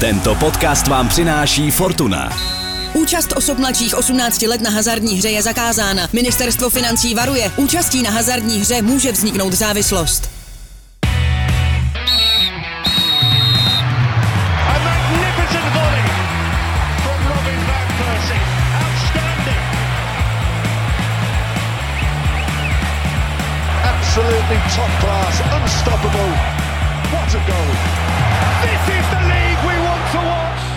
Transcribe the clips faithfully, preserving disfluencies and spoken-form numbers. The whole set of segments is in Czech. Tento podcast vám přináší Fortuna. Účast osob mladších osmnácti let na hazardní hře je zakázána. Ministerstvo financí varuje, účastí na hazardní hře může vzniknout závislost. Absolutely top class, unstoppable. What a goal. This is the league we want to watch.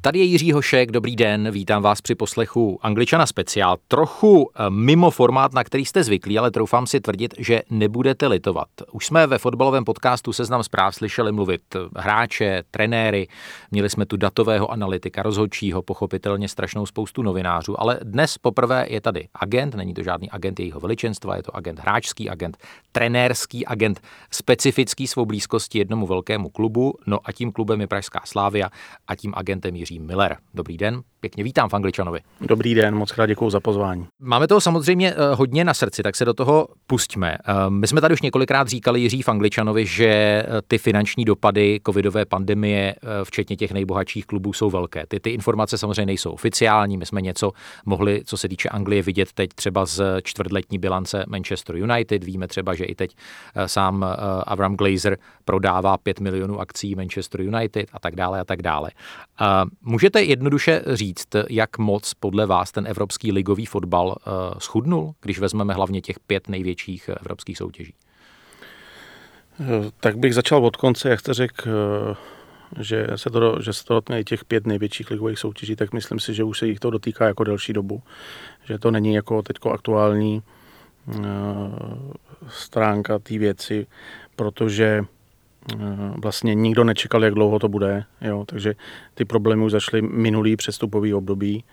Tady je Jiří Hošek, dobrý den, vítám vás při poslechu Angličana speciál. Trochu mimo formát, na který jste zvyklí, ale troufám si tvrdit, že nebudete litovat. Už jsme ve fotbalovém podcastu Seznam zpráv slyšeli mluvit hráče, trenéry, měli jsme tu datového analytika, rozhodčího, pochopitelně strašnou spoustu novinářů, ale dnes poprvé je tady agent, není to žádný agent jejího veličenstva, je to agent hráčský, agent trenérský, agent specifický svou blízkostí jednomu velkému klubu, no a tím klubem je Pražská Slavia a tím agentem Jiří Miller. Dobrý den, pěkně vítám v Angličanovi. Dobrý den, moc krát děkuju za pozvání. Máme toho samozřejmě hodně na srdci, tak se do toho pustíme. My jsme tady už několikrát říkali, Jiří, v Angličanovi, že ty finanční dopady covidové pandemie, včetně těch nejbohatších klubů, jsou velké. Ty, ty informace samozřejmě nejsou oficiální, my jsme něco mohli, co se týče Anglie, vidět teď třeba z čtvrtletní bilance Manchester United. Víme třeba, že i teď sám Avram Glazer prodává pět milionů akcí Manchester United a tak dále a tak dále. Můžete jednoduše říct, jak moc podle vás ten evropský ligový fotbal schudnul, když vezmeme hlavně těch pět největších evropských soutěží? Tak bych začal od konce, jak jste řekl, že se to, že se to dotne i těch pět největších ligových soutěží, tak myslím si, že už se jich to dotýká jako delší dobu, že to není jako teďko aktuální stránka té věci, protože vlastně nikdo nečekal, jak dlouho to bude, jo, takže ty problémy už začaly minulý přestupový období.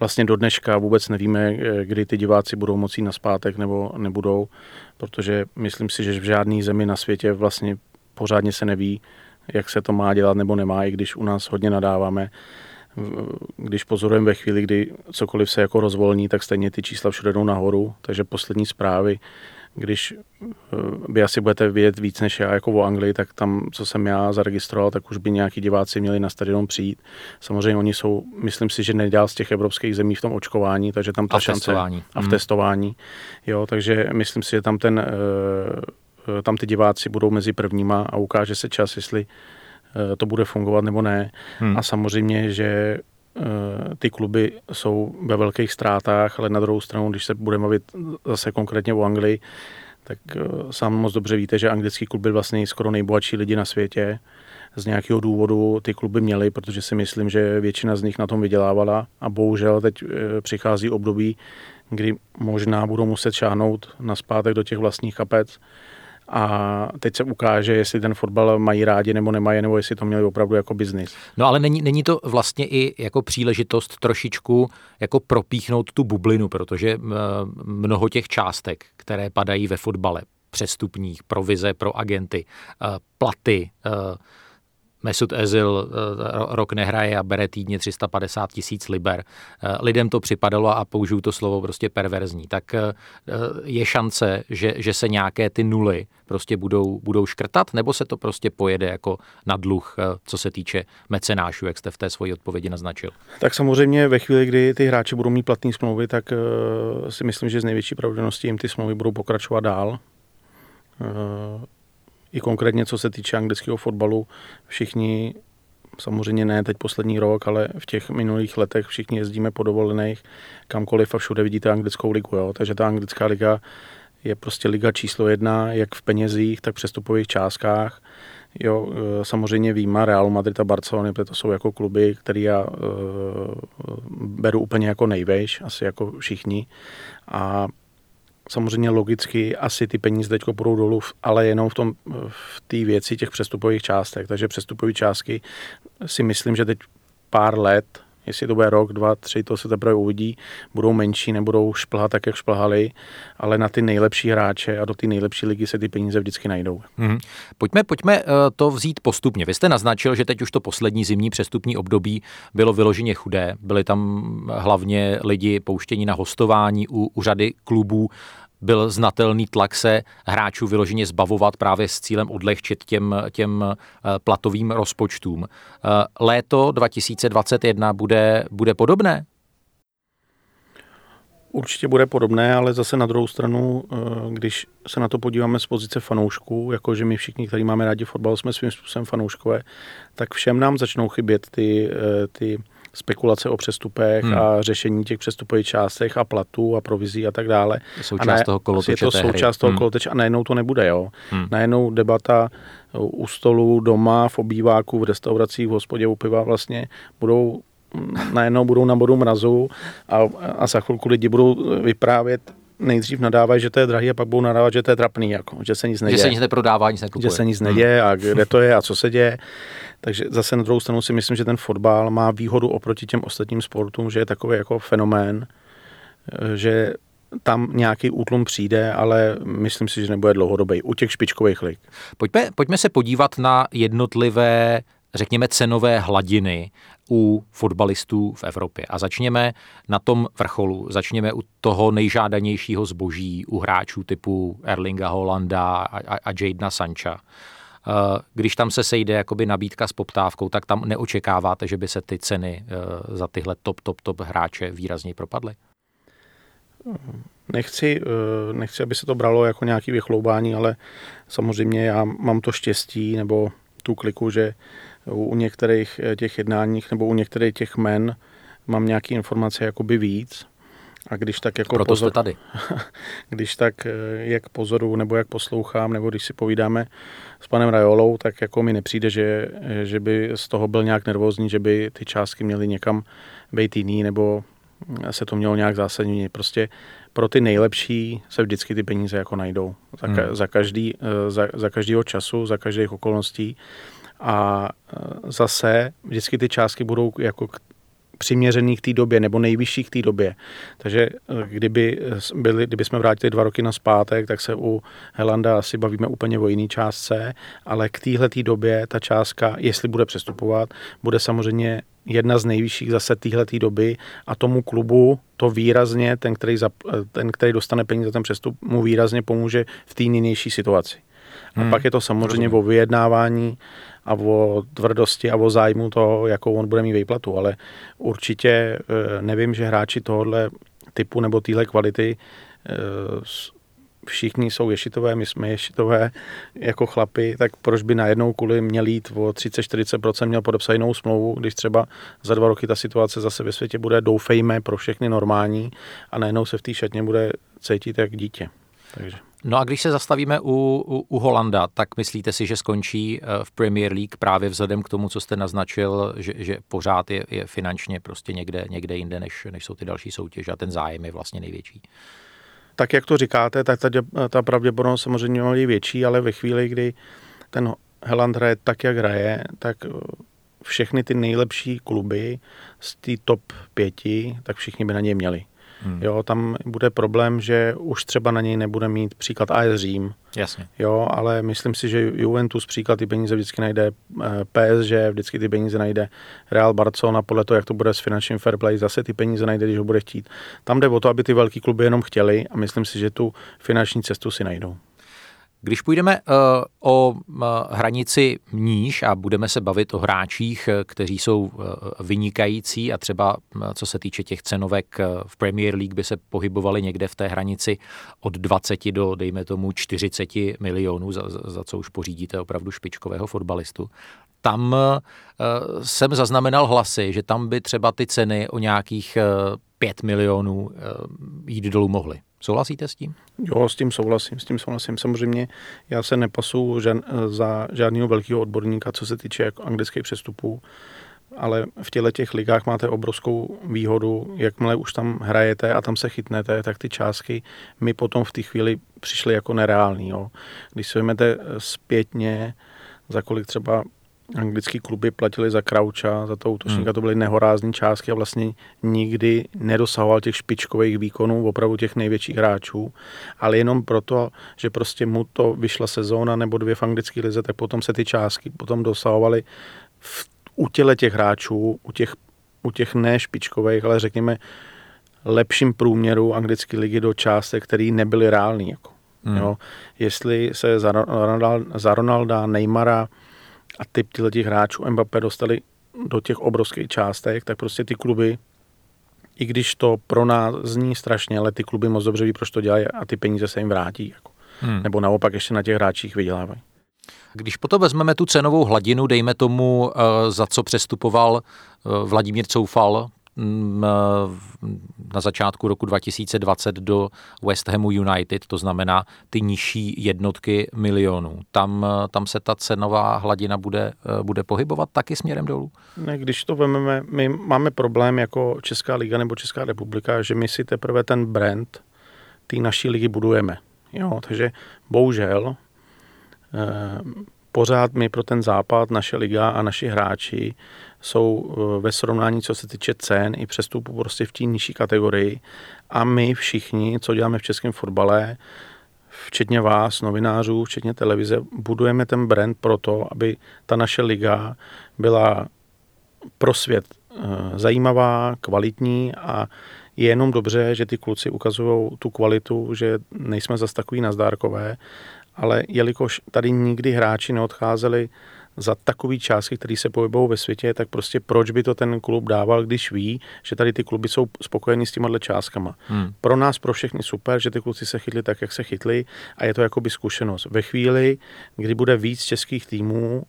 Vlastně do dneška vůbec nevíme, kdy ty diváci budou moci nazpátek nebo nebudou, protože myslím si, že v žádný zemi na světě vlastně pořádně se neví, jak se to má dělat nebo nemá, i když u nás hodně nadáváme. Když pozorujeme ve chvíli, kdy cokoliv se jako rozvolní, tak stejně ty čísla všude jdou nahoru, takže poslední zprávy, když vy asi budete vědět víc než já jako o Anglii, tak tam, co jsem já zaregistroval, tak už by nějaký diváci měli na stadion přijít. Samozřejmě oni jsou, myslím si, že nedál z těch evropských zemí v tom očkování, takže tam ta a šance testování. a v hmm. testování. Jo, takže myslím si, že tam, ten, tam ty diváci budou mezi prvníma a ukáže se čas, jestli to bude fungovat nebo ne. Hmm. A samozřejmě, že ty kluby jsou ve velkých ztrátách, ale na druhou stranu, když se budeme bavit zase konkrétně o Anglii, tak sám moc dobře víte, že anglický kluby vlastně skoro nejbohatší lidi na světě. Z nějakého důvodu ty kluby měly, protože si myslím, že většina z nich na tom vydělávala a bohužel teď přichází období, kdy možná budou muset šáhnout nazpátek do těch vlastních kapec. A teď se ukáže, jestli ten fotbal mají rádi nebo nemají, nebo jestli to měli opravdu jako biznis. No ale není, není to vlastně i jako příležitost trošičku jako propíchnout tu bublinu, protože mnoho těch částek, které padají ve fotbale, přestupních, provize pro agenty, platy, Mesut Özil rok nehraje a bere týdně tři sta padesát tisíc liber. Lidem to připadalo a použiju to slovo prostě perverzní. Tak je šance, že, že se nějaké ty nuly prostě budou, budou škrtat, nebo se to prostě pojede jako na dluh, co se týče mecenášů, jak jste v té svoji odpovědi naznačil? Tak samozřejmě ve chvíli, kdy ty hráči budou mít platné smlouvy, tak si myslím, že z největší pravděpodobností jim ty smlouvy budou pokračovat dál. I konkrétně, co se týče anglického fotbalu, všichni, samozřejmě ne teď poslední rok, ale v těch minulých letech všichni jezdíme po dovolených kamkoliv a všude vidíte anglickou ligu. Jo? Takže ta anglická liga je prostě liga číslo jedna, jak v penězích, tak v přestupových částkách. Jo, samozřejmě víme Real Madrid a Barcelona, protože to jsou jako kluby, které já e, beru úplně jako nejvejš, asi jako všichni. A samozřejmě logicky asi ty peníze teď půjdou dolů, ale jenom v tom, v té věci těch přestupových částek. Takže přestupové částky si myslím, že teď pár let, jestli to bude rok, dva, tři, to se teprve uvidí, budou menší, nebudou šplhat tak, jak šplhali, ale na ty nejlepší hráče a do ty nejlepší ligy se ty peníze vždycky najdou. Mm-hmm. Pojďme, pojďme to vzít postupně. Vy jste naznačil, že teď už to poslední zimní přestupní období bylo vyloženě chudé. Byli tam hlavně lidi pouštěni na hostování u, u řady klubů. byl znatelný tlak se hráčů vyloženě zbavovat právě s cílem odlehčit těm, těm platovým rozpočtům. Léto dva tisíce dvacet jedna bude, bude podobné? Určitě bude podobné, ale zase na druhou stranu, když se na to podíváme z pozice fanoušků, jakože my všichni, kteří máme rádi fotbal, jsme svým způsobem fanouškové, tak všem nám začnou chybět ty, ty spekulace o přestupech hmm. a řešení těch přestupových částech a platů a provizí a tak dále. Součást a toho kolotoče. Je to součást toho hmm. kolotoče a najednou to nebude. Jo? Hmm. Najednou debata u stolu, doma, v obýváku, v restauracích, v hospodě, u piva vlastně budou najednou budou na bodu mrazu a, a za chvilku lidi budou vyprávět, nejdřív nadávají, že to je drahý a pak budou nadávat, že to je trapný, jako, že se nic neděje. Že se nic neprodává, nic nekupuje. Že se nic neděje hmm. a kde to je a co se děje. Takže zase na druhou stranu si myslím, že ten fotbal má výhodu oproti těm ostatním sportům, že je takový jako fenomén, že tam nějaký útlum přijde, ale myslím si, že nebude dlouhodobý u těch špičkových lig. Pojďme, pojďme se podívat na jednotlivé, řekněme, cenové hladiny u fotbalistů v Evropě. A začněme na tom vrcholu, začněme u toho nejžádanějšího zboží, u hráčů typu Erlinga Haalanda a, a, a Jadena Sancha. Když tam se sejde jakoby nabídka s poptávkou, tak tam neočekáváte, že by se ty ceny za tyhle top, top, top hráče výrazně propadly? Nechci, nechci, aby se to bralo jako nějaké vychloubání, ale samozřejmě já mám to štěstí, nebo tu kliku, že u některých těch jednáních nebo u některých těch men mám nějaké informace jakoby víc. A když tak jako Proto pozor... jste tady. Když tak jak pozoru nebo jak poslouchám, nebo když si povídáme s panem Raolou, tak jako mi nepřijde, že, že by z toho byl nějak nervózní, že by ty částky měly někam být jiný, nebo se to mělo nějak zásadně. Prostě pro ty nejlepší se vždycky ty peníze jako najdou. Za, ka- hmm. za, každý, za, za každého času, za každých okolností. A zase vždycky ty částky budou jako přiměřený k té době, nebo nejvyšší k té době. Takže kdyby, byli, kdyby jsme vrátili dva roky naspátek, tak se u Haalanda asi bavíme úplně o jiný částce, ale k téhletý době ta částka, jestli bude přestupovat, bude samozřejmě jedna z nejvyšších zase téhletý doby a tomu klubu to výrazně, ten, který, za, ten, který dostane peníze za ten přestup, mu výrazně pomůže v té nynější situaci. A hmm, pak je to samozřejmě rozumím. O vyjednávání a o tvrdosti a o zájmu toho, jakou on bude mít výplatu, ale určitě nevím, že hráči tohohle typu nebo téhle kvality všichni jsou ješitové, my jsme ješitové jako chlapi, tak proč by najednou kvůli měl jít o třicet až čtyřicet procent měl podepsat jinou smlouvu, když třeba za dva roky ta situace zase ve světě bude, doufejme, pro všechny normální a najednou se v té šatně bude cítit jak dítě. Takže. No a když se zastavíme u, u, u Haalanda, tak myslíte si, že skončí v Premier League právě vzhledem k tomu, co jste naznačil, že, že pořád je, je finančně prostě někde, někde jinde, než, než jsou ty další soutěže a ten zájem je vlastně největší? Tak jak to říkáte, tak ta, ta pravděpodobnost samozřejmě je větší, ale ve chvíli, kdy ten Haaland hraje tak, jak hraje, tak všechny ty nejlepší kluby z té top pěti, tak všichni by na něj měli. Hmm. Jo, tam bude problém, že už třeba na něj nebude mít příklad A S Řím. Jasně. Jo, ale myslím si, že Juventus příklad ty peníze vždycky najde, P S G vždycky ty peníze najde, Real Barcelona podle toho, jak to bude s finančním fair play, zase ty peníze najde, když ho bude chtít. Tam jde o to, aby ty velký kluby jenom chtěli a myslím si, že tu finanční cestu si najdou. Když půjdeme uh, o uh, hranici níž a budeme se bavit o hráčích, kteří jsou uh, vynikající a třeba uh, co se týče těch cenovek uh, v Premier League by se pohybovali někde v té hranici od dvaceti do, dejme tomu, čtyřiceti milionů, za, za co už pořídíte opravdu špičkového fotbalistu. Tam uh, jsem zaznamenal hlasy, že tam by třeba ty ceny o nějakých uh, pěti milionů uh, jít dolů mohly. Souhlasíte s tím? Jo, s tím souhlasím, s tím souhlasím. Samozřejmě já se nepasuju žen, za žádného velkého odborníka, co se týče jako anglických přestupů, ale v těchto těch ligách máte obrovskou výhodu, jakmile už tam hrajete a tam se chytnete, tak ty částky mi potom v té chvíli přišly jako nereální. Jo. Když se vezmete zpětně, za kolik třeba anglický kluby platili za Kraucha, za toho útočníka, hmm. to byly nehorázný částky a vlastně nikdy nedosahoval těch špičkových výkonů, opravdu těch největších hráčů, ale jenom proto, že prostě mu to vyšla sezóna nebo dvě v anglické lize, tak potom se ty částky potom dosahovaly v, u těle těch hráčů, u těch, u těch ne špičkových, ale řekněme lepším průměru anglické ligy do částek, které nebyly reální. Jako, hmm. jo. Jestli se za, za Ronalda, Neymara a typ těch hráčů Mbappé dostali do těch obrovských částek, tak prostě ty kluby, i když to pro nás zní strašně, ale ty kluby moc dobře ví, proč to dělají a ty peníze se jim vrátí. Jako. Hmm. Nebo naopak ještě na těch hráčích vydělávají. Když potom vezmeme tu cenovou hladinu, dejme tomu, za co přestupoval Vladimír Coufal na začátku roku dva tisíce dvacet do West Hamu United, to znamená ty nižší jednotky milionů. Tam, tam se ta cenová hladina bude, bude pohybovat taky směrem dolů? Ne, když to vezmeme, my máme problém jako Česká liga nebo Česká republika, že my si teprve ten brand té naší ligy budujeme. Jo, takže bohužel pořád my pro ten západ, naše liga a naši hráči jsou ve srovnání, co se týče cen i přestupů prostě v té nižší kategorii a my všichni, co děláme v českém fotbale, včetně vás, novinářů, včetně televize, budujeme ten brand proto, aby ta naše liga byla pro svět zajímavá, kvalitní a je jenom dobře, že ty kluci ukazují tu kvalitu, že nejsme zas takový nazdárkové, ale jelikož tady nikdy hráči neodcházeli za takový částky, které se pohybují ve světě, tak prostě proč by to ten klub dával, když ví, že tady ty kluby jsou spokojení s těmihle částkama. Hmm. Pro nás, pro všechny super, že ty kluci se chytli tak, jak se chytli a je to jakoby zkušenost. Ve chvíli, kdy bude víc českých týmů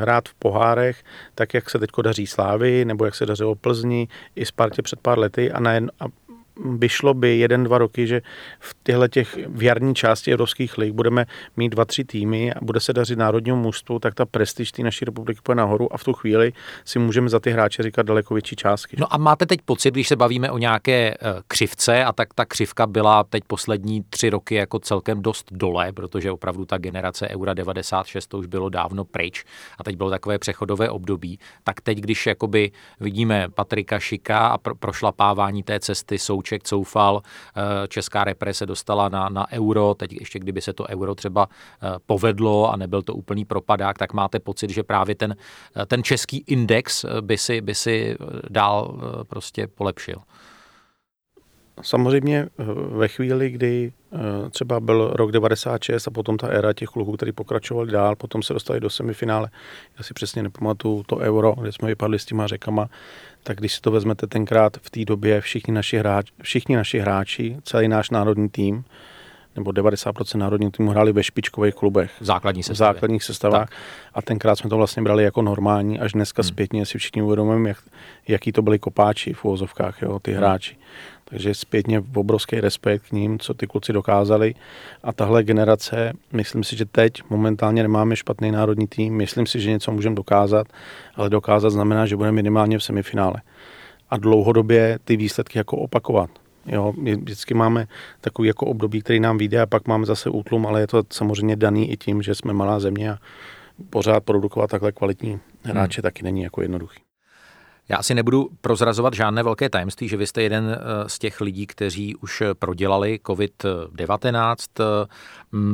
hrát v pohárech, tak jak se teďko daří Slávii, nebo jak se dařilo Plzni i Spartě před pár lety a najednou vyšlo by jeden, dva roky, že v těchto těch v jarní části evropských lig budeme mít dva, tři týmy a bude se dařit národnímu mužstvu, tak ta prestiž té naší republiky půjde nahoru a v tu chvíli si můžeme za ty hráče říkat daleko větší částky. No a máte teď pocit, když se bavíme o nějaké křivce a tak ta křivka byla teď poslední tři roky jako celkem dost dole, protože opravdu ta generace Eura devadesát šest to už bylo dávno pryč a teď bylo takové přechodové období, tak teď, když jakoby vidíme Patrika Schicka a pro, prošlapávání té cesty jsou Souček, Coufal, česká repre se dostala na, na euro, teď ještě kdyby se to euro třeba povedlo a nebyl to úplný propadák, tak máte pocit, že právě ten, ten český index by si, by si dál prostě polepšil. Samozřejmě ve chvíli, kdy třeba byl rok devadesát šest a potom ta éra těch kluků, který pokračovali dál, potom se dostali do semifinále, já si přesně nepamatuju to euro, kde jsme vypadli s těma Řekama, tak když si to vezmete tenkrát v té době, všichni naši, hráč, všichni naši hráči, celý náš národní tým, nebo devadesát procent národního týmu hráli ve špičkových klubech. V, základní v základních sestavách. Tak. A tenkrát jsme to vlastně brali jako normální, až dneska hmm. zpětně si všichni uvědomujeme, jak, jaký to byli kopáči v uvozovkách, jo, ty hmm. hráči. Takže zpětně obrovský respekt k ním, co ty kluci dokázali. A tahle generace, myslím si, že teď momentálně nemáme špatný národní tým, myslím si, že něco můžeme dokázat, ale dokázat znamená, že budeme minimálně v semifinále. A dlouhodobě ty výsledky jako opakovat. Jo, vždycky máme takový jako období, který nám vyjde a pak máme zase útlum, ale je to samozřejmě daný i tím, že jsme malá země a pořád produkovat takhle kvalitní hráče hmm. taky není jako jednoduchý. Já asi nebudu prozrazovat žádné velké tajemství, že vy jste jeden z těch lidí, kteří už prodělali covid devatenáct.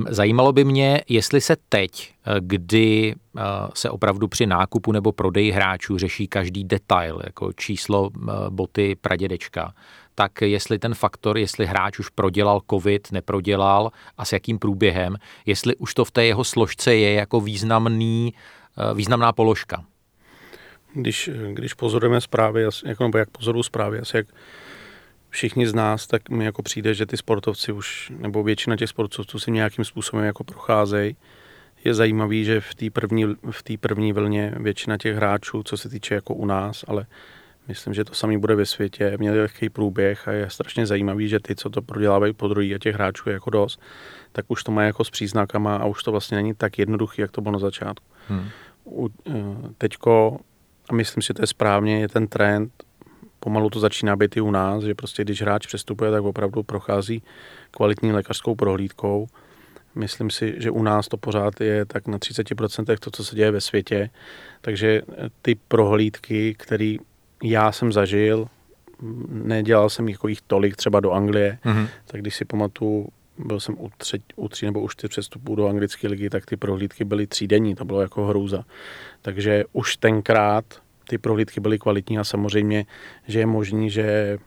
Zajímalo by mě, jestli se teď, kdy se opravdu při nákupu nebo prodeji hráčů řeší každý detail, jako číslo boty pradědečka, tak jestli ten faktor, jestli hráč už prodělal covid, neprodělal a s jakým průběhem, jestli už to v té jeho složce je jako významný, významná položka. Když, když pozorujeme zprávy, jako, nebo jak pozoruju zprávy, asi jak všichni z nás, tak mi jako přijde, že ty sportovci už, nebo většina těch sportovců si nějakým způsobem jako procházejí. Je zajímavý, že v té první, v té první vlně většina těch hráčů, co se týče jako u nás, ale myslím, že to samý bude ve světě, měli lehký průběh a je strašně zajímavý, že ty, co to prodělávají po druhý a těch hráčů je jako dost, tak už to má jako s příznakama a už to vlastně není tak jednoduchý, jak to bylo na začátku. Hmm. U, teďko a myslím si, že to je správně, je ten trend, pomalu to začíná být i u nás, že prostě když hráč přestupuje, tak opravdu prochází kvalitní lékařskou prohlídkou. Myslím si, že u nás to pořád je tak na třicet procent to, co se děje ve světě. Takže ty prohlídky, které já jsem zažil, nedělal jsem jako jich tolik třeba do Anglie, mm-hmm. tak když si pamatuju, byl jsem u, tři, u tří nebo u čtyř přestupů do anglické ligy, tak ty prohlídky byly třídenní, to bylo jako hrůza. Takže už tenkrát ty prohlídky byly kvalitní a samozřejmě, že je možný, že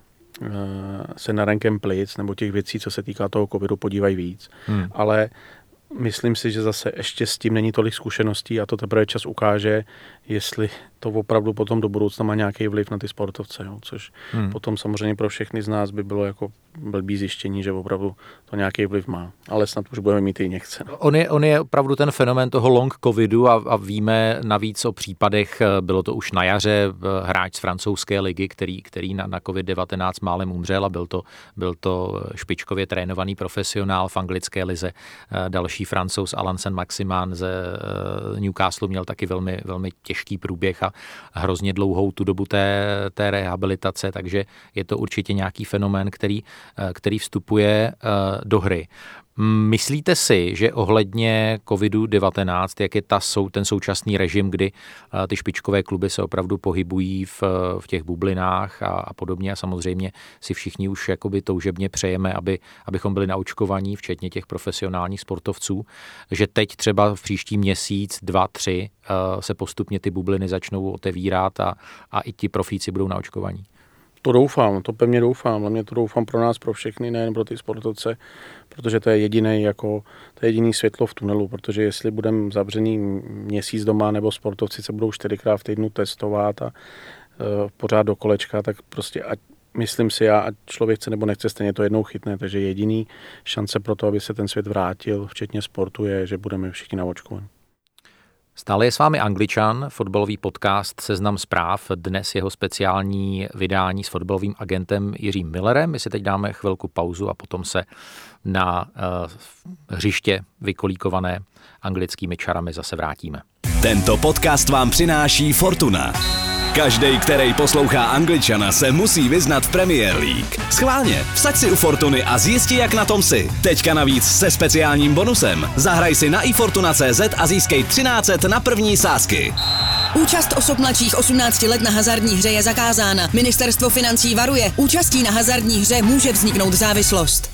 se na rankem plic nebo těch věcí, co se týká toho covidu, podívají víc. Hmm. Ale myslím si, že zase ještě s tím není tolik zkušeností a to teprve čas ukáže, jestli to opravdu potom do budoucna má nějaký vliv na ty sportovce, jo? Což hmm. potom samozřejmě pro všechny z nás by bylo jako blbý zjištění, že opravdu to nějaký vliv má, ale snad už budeme mít i někce. On je, on je opravdu ten fenomén toho long covidu a, a víme navíc o případech, bylo to už na jaře, hráč z francouzské ligy, který, který na, na covid devatenáct málem umřel a byl to, byl to špičkově trénovaný profesionál v anglické lize. Další Francouz Alan Saint-Maximin ze Newcastle měl taky velmi, velmi těžký průběh a hrozně dlouhou tu dobu té, té rehabilitace, takže je to určitě nějaký fenomén, který, který vstupuje do hry. Myslíte si, že ohledně covidu devatenáct, jak je ta, ten současný režim, kdy ty špičkové kluby se opravdu pohybují v, v těch bublinách a, a podobně a samozřejmě si všichni už jakoby toužebně přejeme, aby, abychom byli naočkovaní, včetně těch profesionálních sportovců, že teď třeba v příští měsíc, dva, tři se postupně ty bubliny začnou otevírat a, a i ti profíci budou naočkovaní? To doufám, to pevně doufám, hlavně to doufám pro nás, pro všechny, nejen pro ty sportovce, protože to je jediný jako, to je jediný světlo v tunelu, protože jestli budeme zavřený měsíc doma nebo sportovci se budou čtyřikrát v týdnu testovat a uh, pořád do kolečka, tak prostě ať, myslím si já, ať člověk chce nebo nechce, stejně to jednou chytne, takže jediný šance pro to, aby se ten svět vrátil, včetně sportu, je, že budeme všichni naočkovaní. Stále je s vámi Angličan, fotbalový podcast Seznam zpráv, dnes jeho speciální vydání s fotbalovým agentem Jiřím Millerem. My si teď dáme chvilku pauzu a potom se na uh, hřiště vykolíkované anglickými čarami zase vrátíme. Tento podcast vám přináší Fortuna. Každej, který poslouchá Angličana, se musí vyznat v Premier League. Schválně, vsaď si u Fortuny a zjistí, jak na tom si. Teďka navíc se speciálním bonusem. Zahraj si na i fortuna tečka cé zet a získej třináct set na první sázky. Účast osob mladších osmnácti let na hazardní hře je zakázána. Ministerstvo financí varuje, účastí na hazardní hře může vzniknout závislost.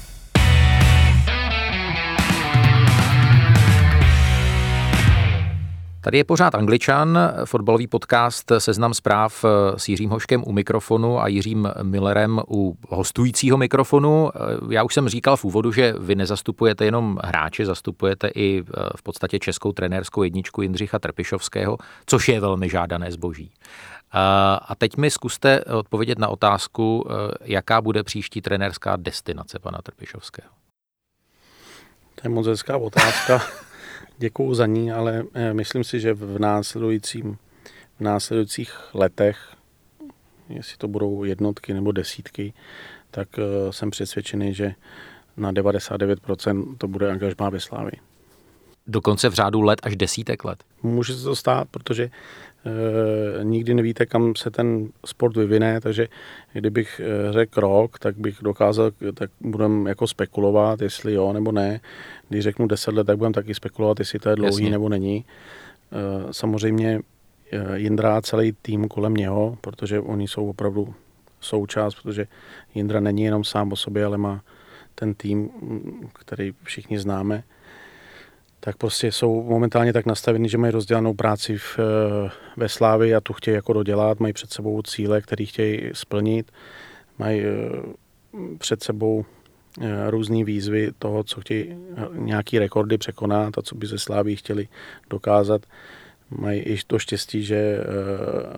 Tady je pořád Angličan, fotbalový podcast Seznam zpráv s Jiřím Hoškem u mikrofonu a Jiřím Millerem u hostujícího mikrofonu. Já už jsem říkal v úvodu, že vy nezastupujete jenom hráče, zastupujete i v podstatě českou trenérskou jedničku Jindřicha Trpišovského, což je velmi žádané zboží. A teď mi zkuste odpovědět na otázku, jaká bude příští trenérská destinace pana Trpišovského. To je moc hezká otázka. Děkuju za ní, ale myslím si, že v, následujícím, v následujících letech, jestli to budou jednotky nebo desítky, tak jsem přesvědčený, že na devadesát devět procent to bude angažmá ve Slavii. Dokonce v řádu let až desítek let? Může se to stát, protože e, nikdy nevíte, kam se ten sport vyvine, takže kdybych řekl rok, tak bych dokázal, tak budem jako spekulovat, jestli jo nebo ne. Když řeknu deset let, tak budem taky spekulovat, jestli to je dlouhý Jasně. nebo není. E, samozřejmě Jindra a celý tým kolem něho, protože oni jsou opravdu součást, protože Jindra není jenom sám o sobě, ale má ten tým, který všichni známe, tak prostě jsou momentálně tak nastaveni, že mají rozdělanou práci v, ve Slavii a tu chtějí jako dodělat, mají před sebou cíle, které chtějí splnit, mají před sebou různé výzvy toho, co chtějí nějaký rekordy překonat a co by ze Slavii chtěli dokázat. Mají i to štěstí, že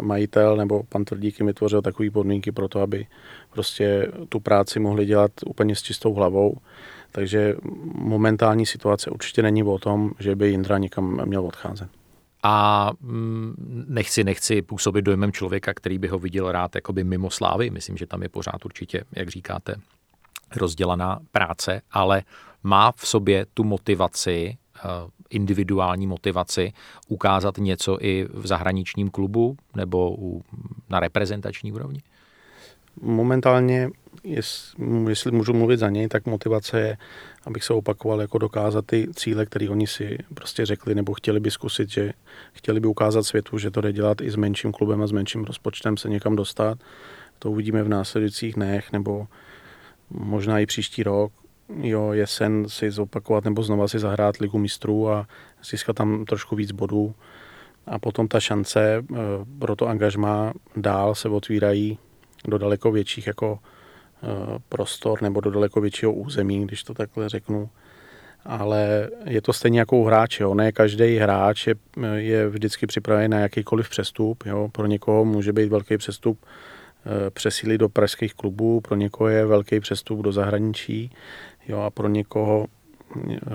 majitel nebo pan Tvrdík jim vytvořil takové podmínky pro to, aby prostě tu práci mohli dělat úplně s čistou hlavou. Takže momentální situace určitě není o tom, že by Jindra někam měl odcházet. A nechci, nechci působit dojmem člověka, který by ho viděl rád jakoby mimo Slávy. Myslím, že tam je pořád určitě, jak říkáte, rozdělaná práce, ale má v sobě tu motivaci, individuální motivaci, ukázat něco i v zahraničním klubu nebo na reprezentační úrovni? Momentálně, jestli můžu mluvit za něj, tak motivace je, abych se opakoval, jako dokázat ty cíle, které oni si prostě řekli, nebo chtěli by zkusit, že chtěli by ukázat světu, že to jde dělat i s menším klubem a s menším rozpočtem se někam dostat. To uvidíme v následujících dnech, nebo možná i příští rok. Jo, jesen si zopakovat nebo znova si zahrát Ligu mistrů a získat tam trošku víc bodů. A potom ta šance pro to angažmá dál se otvírají do daleko větších jako prostor nebo do daleko většího území, když to takhle řeknu. Ale je to stejně jako u hráče. Jo. Ne každý hráč je, je vždycky připraven na jakýkoliv přestup. Jo. Pro někoho může být velký přestup přesílit do pražských klubů, pro někoho je velký přestup do zahraničí, jo, a pro někoho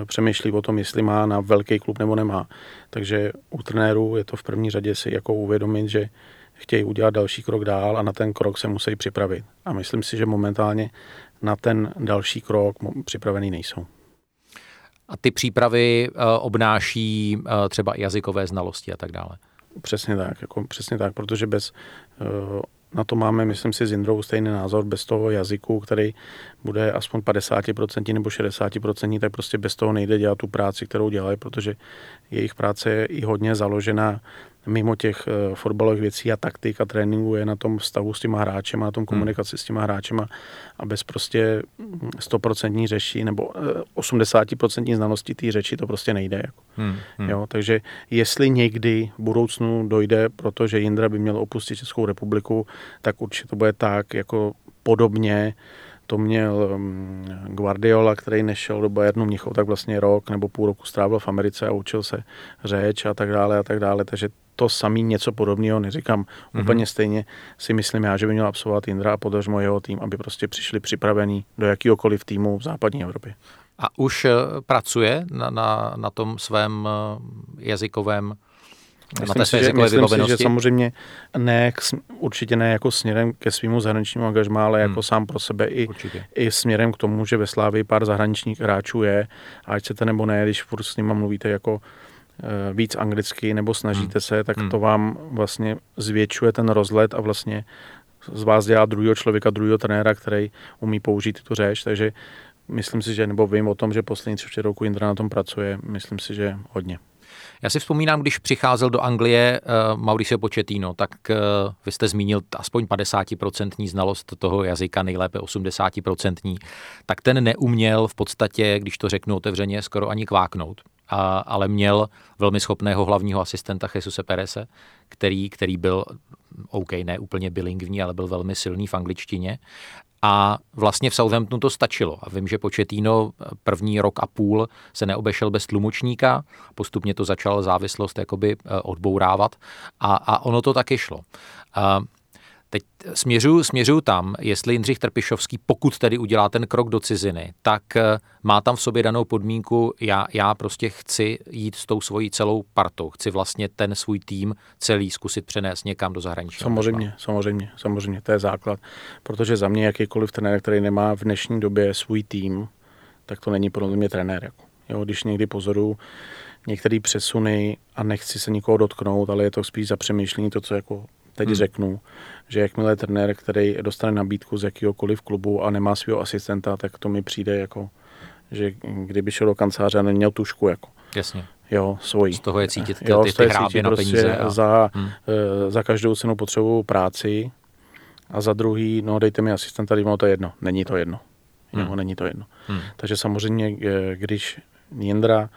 přemýšlí o tom, jestli má na velký klub nebo nemá. Takže u trenérů je to v první řadě si jako uvědomit, že chtějí udělat další krok dál a na ten krok se musí připravit. A myslím si, že momentálně na ten další krok připravený nejsou. A ty přípravy obnáší třeba jazykové znalosti a tak dále? Přesně tak, jako přesně tak, protože bez... Na to máme, myslím si, s Jindrou stejný názor, bez toho jazyku, který bude aspoň padesát procent nebo šedesát procent, tak prostě bez toho nejde dělat tu práci, kterou dělají, protože jejich práce je i hodně založena mimo těch fotbalových věcí a taktik a tréninku je na tom vztahu s těma hráčema, na tom komunikaci hmm. s těma hráčema a bez prostě sto procent řeší nebo osmdesát procent znalosti té řeči to prostě nejde. Jako. Hmm. Hmm. Jo, takže jestli někdy v budoucnu dojde, protože Jindra by měl opustit Českou republiku, tak určitě to bude tak, jako podobně to měl Guardiola, který nešel do Bayernu Mnichov, tak vlastně rok nebo půl roku strávil v Americe a učil se řeč a tak dále a tak dále, takže to samý něco podobného, neříkám mm-hmm. úplně stejně, si myslím já, že by měl absolvovat Jindra a podařmo jeho tým, aby prostě přišli připravení do jakýhokoliv týmu v západní Evropě. A už pracuje na, na, na tom svém jazykovém Myslím, si, že, myslím si, že samozřejmě ne, určitě ne jako směrem ke svému zahraničnímu angažmá, ale jako hmm. sám pro sebe i, i směrem k tomu, že ve Slávii pár zahraničních hráčů je, ať chcete nebo ne, když furt s nima mluvíte jako e, víc anglicky nebo snažíte hmm. se, tak hmm. to vám vlastně zvětšuje ten rozhled a vlastně z vás dělá druhýho člověka, druhýho trenéra, který umí použít tu řeč, takže myslím si, že, nebo vím o tom, že poslední tři roku Jindra na tom pracuje, myslím si, že hodně. Já si vzpomínám, když přicházel do Anglie uh, Mauricio Pochettino, tak uh, vy jste zmínil aspoň padesát procent znalost toho jazyka, nejlépe osmdesát procent, tak ten neuměl v podstatě, když to řeknu otevřeně, skoro ani kváknout, a, ale měl velmi schopného hlavního asistenta Jesúse Péreze, který, který byl, OK, ne úplně bilingvní, ale byl velmi silný v angličtině. A vlastně v Southamptonu to stačilo. A vím, že Pochettino první rok a půl se neobešel bez tlumočníka, postupně to začal závislost jakoby odbourávat a, a ono to taky šlo. A teď směřuju, směřuju tam, jestli Jindřich Trpišovský, pokud tedy udělá ten krok do ciziny, tak má tam v sobě danou podmínku, já, já prostě chci jít s tou svojí celou partou, chci vlastně ten svůj tým celý zkusit přenést někam do zahraničí. Samozřejmě, samozřejmě, samozřejmě, to je základ, protože za mě jakýkoliv trenér, který nemá v dnešní době svůj tým, tak to není podle mě trenér. Jako. Jo, když někdy pozoruju některý přesuny a nechci se nikoho dotknout, ale je to spíš za přemýšlení to, co jako... Teď hmm. řeknu, že jakmile trenér, který dostane nabídku z jakýhokoliv klubu a nemá svého asistenta, tak to mi přijde jako, že kdyby šel do kanceláře a neměl tušku jako. Jasně. Jo, svojí. Z toho je cítit ty, jo, ty, ty hrábě na peníze. Prostě a... za, hmm. e, za každou cenu potřebuju práci a za druhý, no dejte mi asistenta, dejme to jedno. Není to jedno. Hmm. Jo, není to jedno. Hmm. Takže samozřejmě, když Jindra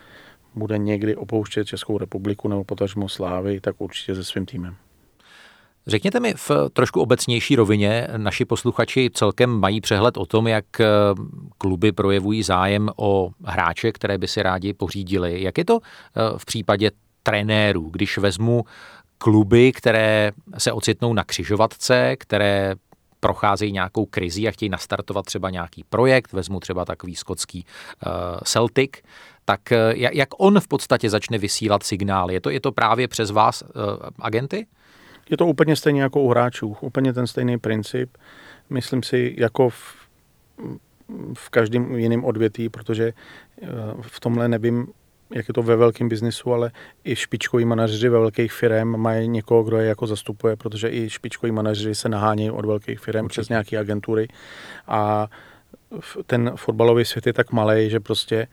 bude někdy opouštět Českou republiku nebo potažmo Slávy, tak určitě se svým týmem. Řekněte mi v trošku obecnější rovině, naši posluchači celkem mají přehled o tom, jak kluby projevují zájem o hráče, které by si rádi pořídili. Jak je to v případě trenérů, když vezmu kluby, které se ocitnou na křižovatce, které procházejí nějakou krizi a chtějí nastartovat třeba nějaký projekt, vezmu třeba takový skotský Celtic, tak jak on v podstatě začne vysílat signály? Je to, je to právě přes vás agenty? Je to úplně stejně jako u hráčů, úplně ten stejný princip, myslím si, jako v, v každém jiném odvětví, protože v tomhle nevím, jak je to ve velkém biznisu, ale i špičkoví manažeři ve velkých firm mají někoho, kdo je jako zastupuje, protože i špičkoví manažeři se nahánějí od velkých firm přes nějaké agentury a ten fotbalový svět je tak malej, že prostě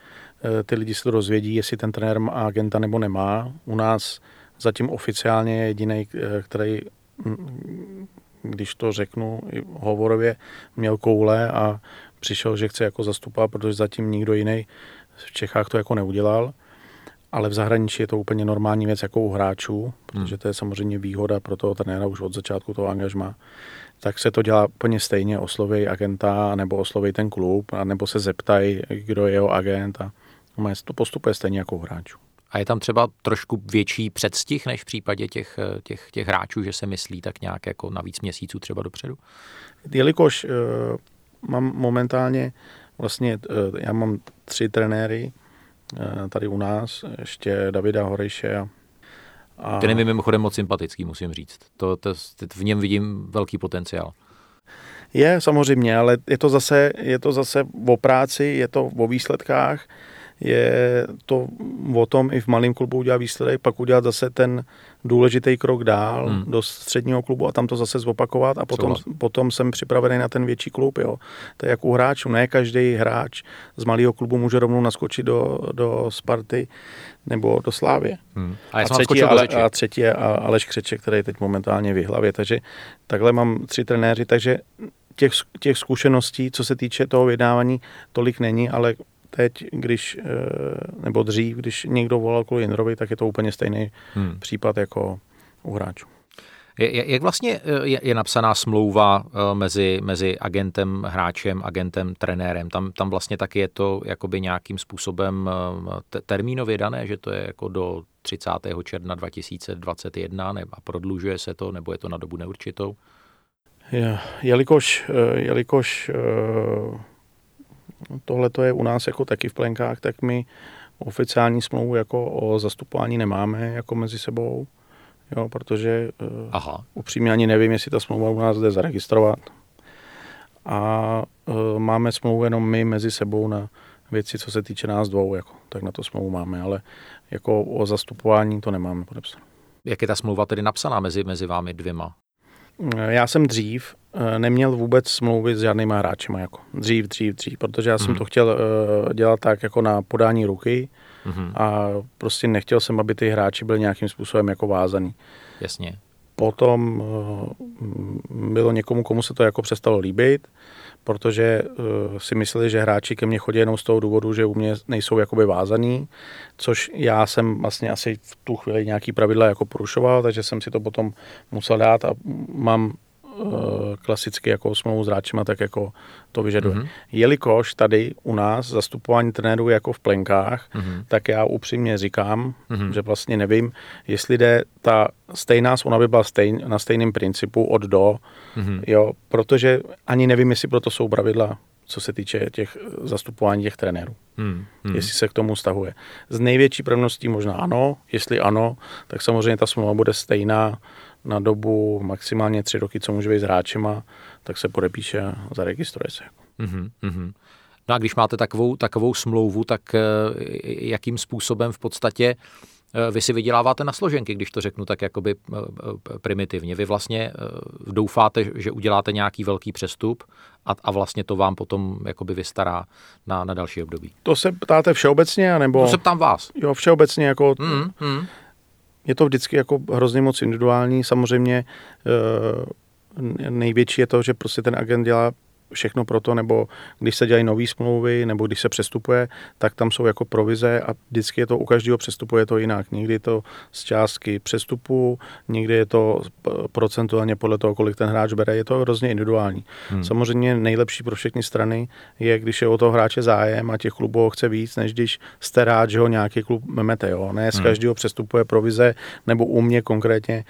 ty lidi se to dozvědí, jestli ten trenér má agenta nebo nemá. U nás zatím oficiálně je jedinej, který, když to řeknu hovorově, měl koule a přišel, že chce jako zastupovat, protože zatím nikdo jiný v Čechách to jako neudělal. Ale v zahraničí je to úplně normální věc jako u hráčů, protože to je samozřejmě výhoda pro toho trenéra už od začátku toho angažma. Tak se to dělá úplně stejně, oslovej agenta nebo oslovej ten klub, nebo se zeptaj, kdo je jeho agent, a to postupuje stejně jako u hráčů. A je tam třeba trošku větší předstih než v případě těch, těch, těch hráčů, že se myslí tak nějak jako na víc měsíců třeba dopředu? Jelikož e, mám momentálně, vlastně e, já mám tři trenéry e, tady u nás, ještě Davida Horyše. A... Ten je mi mimochodem moc sympatický, musím říct. To, to, v něm vidím velký potenciál. Je, samozřejmě, ale je to zase, je to zase o práci, je to o výsledkách. Je to o tom i v malém klubu udělat výsledek, pak udělat zase ten důležitý krok dál hmm. do středního klubu a tam to zase zopakovat a potom, potom jsem připravený na ten větší klub. Jo. To je jak u hráčů. Ne každý hráč z malého klubu může rovnou naskočit do, do Sparty nebo do Slávie. Hmm. A, a, třetí, ale, a třetí je Aleš Křeček, který je teď momentálně v Jihlavě. Takže takhle mám tři trenéři, takže těch, těch zkušeností, co se týče toho vydávání, tolik není, ale teď, když, nebo dřív, když někdo volal kvůli Jindrovi, tak je to úplně stejný hmm. případ jako u hráčů. Jak vlastně je, je napsaná smlouva mezi, mezi agentem, hráčem, agentem, trenérem? Tam, tam vlastně taky je to jakoby nějakým způsobem te, termínově dané, že to je jako do třicátého června dva tisíce dvacet jedna ne, a prodlužuje se to, nebo je to na dobu neurčitou? Je, jelikož, jelikož tohle to je u nás jako taky v plenkách, tak my oficiální smlouvu jako o zastupování nemáme jako mezi sebou, jo, protože Aha. upřímně ani nevím, jestli ta smlouva u nás jde zaregistrovat. A e, máme smlouvu jenom my mezi sebou na věci, co se týče nás dvou, jako, tak na to smlouvu máme, ale jako o zastupování to nemáme podepsané. Jak je ta smlouva tedy napsaná mezi, mezi vámi dvěma? Já jsem dřív neměl vůbec smlouvy s žádnýma hráčima, jako dřív, dřív, dřív, protože já jsem mm. to chtěl dělat tak jako na podání ruky mm. a prostě nechtěl jsem, aby ty hráči byli nějakým způsobem jako vázaný. Jasně. Potom bylo někomu, komu se to jako přestalo líbit, protože si mysleli, že hráči ke mně chodí jenom z toho důvodu, že u mě nejsou jakoby vázaný, což já jsem vlastně asi v tu chvíli nějaký pravidla jako porušoval, takže jsem si to potom musel dát a mám klasicky jako smlouvu s hráčima, tak jako to vyžaduje. Mm-hmm. Jelikož tady u nás zastupování trenérů jako v plenkách, mm-hmm. tak já upřímně říkám, mm-hmm. že vlastně nevím, jestli jde ta stejná smlouva by byla stejn, na stejném principu od do, mm-hmm. jo, protože ani nevím, jestli proto jsou pravidla, co se týče těch zastupování těch trenérů. Hmm, hmm. Jestli se k tomu stahuje. Z největší pravností možná ano, jestli ano, tak samozřejmě ta smlouva bude stejná na dobu maximálně tři roky, co může být s hráčima, tak se podepíše a zaregistruje se. Hmm, hmm. No a když máte takovou, takovou smlouvu, tak jakým způsobem v podstatě vy si vyděláváte na složenky, když to řeknu tak jakoby primitivně. Vy vlastně doufáte, že uděláte nějaký velký přestup a, a vlastně to vám potom jakoby vystará na, na další období. To se ptáte všeobecně? Anebo... To se ptám vás. Jo, všeobecně jako... Mm, mm. Je to vždycky jako hrozně moc individuální. Samozřejmě největší je to, že prostě ten agent dělá všechno proto, nebo když se dělají nový smlouvy, nebo když se přestupuje, tak tam jsou jako provize a vždycky je to u každého přestupu je to jinak. Někdy je to z částky přestupu, někdy je to procentuálně podle toho, kolik ten hráč bere, je to hrozně individuální. Hmm. Samozřejmě nejlepší pro všechny strany je, když je o toho hráče zájem a těch klubů ho chce víc, než když jste rád, že ho nějaký klub memete. Jo? Ne z každého hmm. přestupu je provize, nebo u mě konkrétně,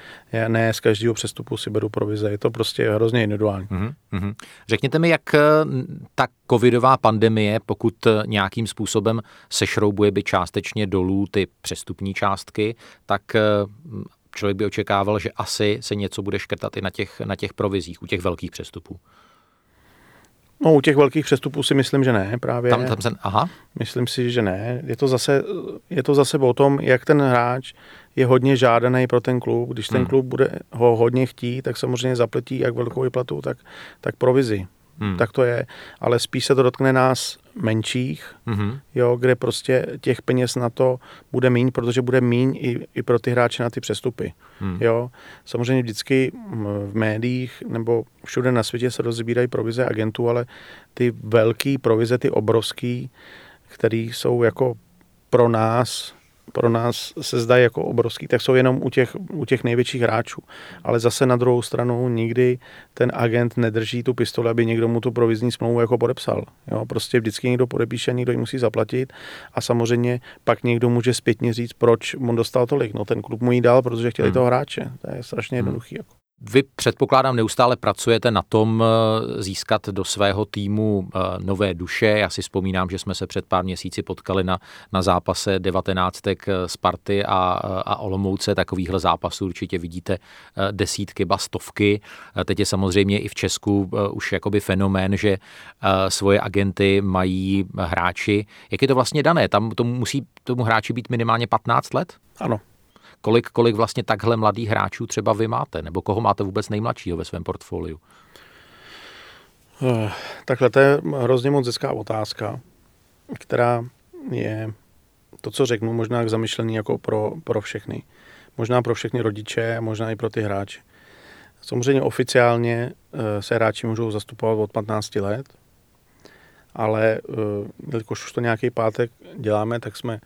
ne z každého přestupu si beru provize. Je to prostě hrozně individuální. Hmm. Hmm. Řekněte mi, jak ta covidová pandemie, pokud nějakým způsobem sešroubuje by částečně dolů ty přestupní částky, tak člověk by očekával, že asi se něco bude škrtat i na těch, na těch provizích, u těch velkých přestupů. No, u těch velkých přestupů si myslím, že ne právě. Tam, tam se, aha. Myslím si, že ne. Je to, zase, je to zase o tom, jak ten hráč je hodně žádaný pro ten klub. Když ten hmm. klub bude ho hodně chtít, tak samozřejmě zaplatí jak velkou výplatu, tak, tak provizi. Hmm. Tak to je. Ale spíš se to dotkne nás menších, hmm. jo, kde prostě těch peněz na to bude míň, protože bude míň i, i pro ty hráče na ty přestupy. Hmm. Jo. Samozřejmě vždycky v médiích nebo všude na světě se rozbírají provize agentů, ale ty velký provize, ty obrovský, který jsou jako pro nás pro nás se zdají jako obrovský, tak jsou jenom u těch, u těch největších hráčů. Ale zase na druhou stranu nikdy ten agent nedrží tu pistoli, aby někdo mu tu provizní smlouvu jako podepsal. Jo, prostě vždycky někdo podepíše a někdo ji musí zaplatit a samozřejmě pak někdo může zpětně říct, proč on dostal tolik. No ten klub mu ji dal, protože chtěli hmm. toho hráče. To je strašně jednoduchý. Jako. Vy předpokládám neustále pracujete na tom získat do svého týmu nové duše. Já si vzpomínám, že jsme se před pár měsíci potkali na, na zápase devatenáctek Sparty a, a Olomouce. Takovýchhle zápasů určitě vidíte desítky, ba stovky. Teď je samozřejmě i v Česku už jakoby fenomén, že svoje agenty mají hráči. Jak je to vlastně dané? Tam tomu musí tomu hráči být minimálně patnáct let? Ano. Kolik, kolik vlastně takhle mladých hráčů třeba vy máte? Nebo koho máte vůbec nejmladšího ve svém portfoliu? Takhle to je hrozně moc hezká otázka, která je to, co řeknu, možná k zamyšlení jako pro, pro všechny. Možná pro všechny rodiče, možná i pro ty hráče. Samozřejmě oficiálně se hráči můžou zastupovat od patnácti let, ale jelikož už to nějaký pátek děláme, tak jsme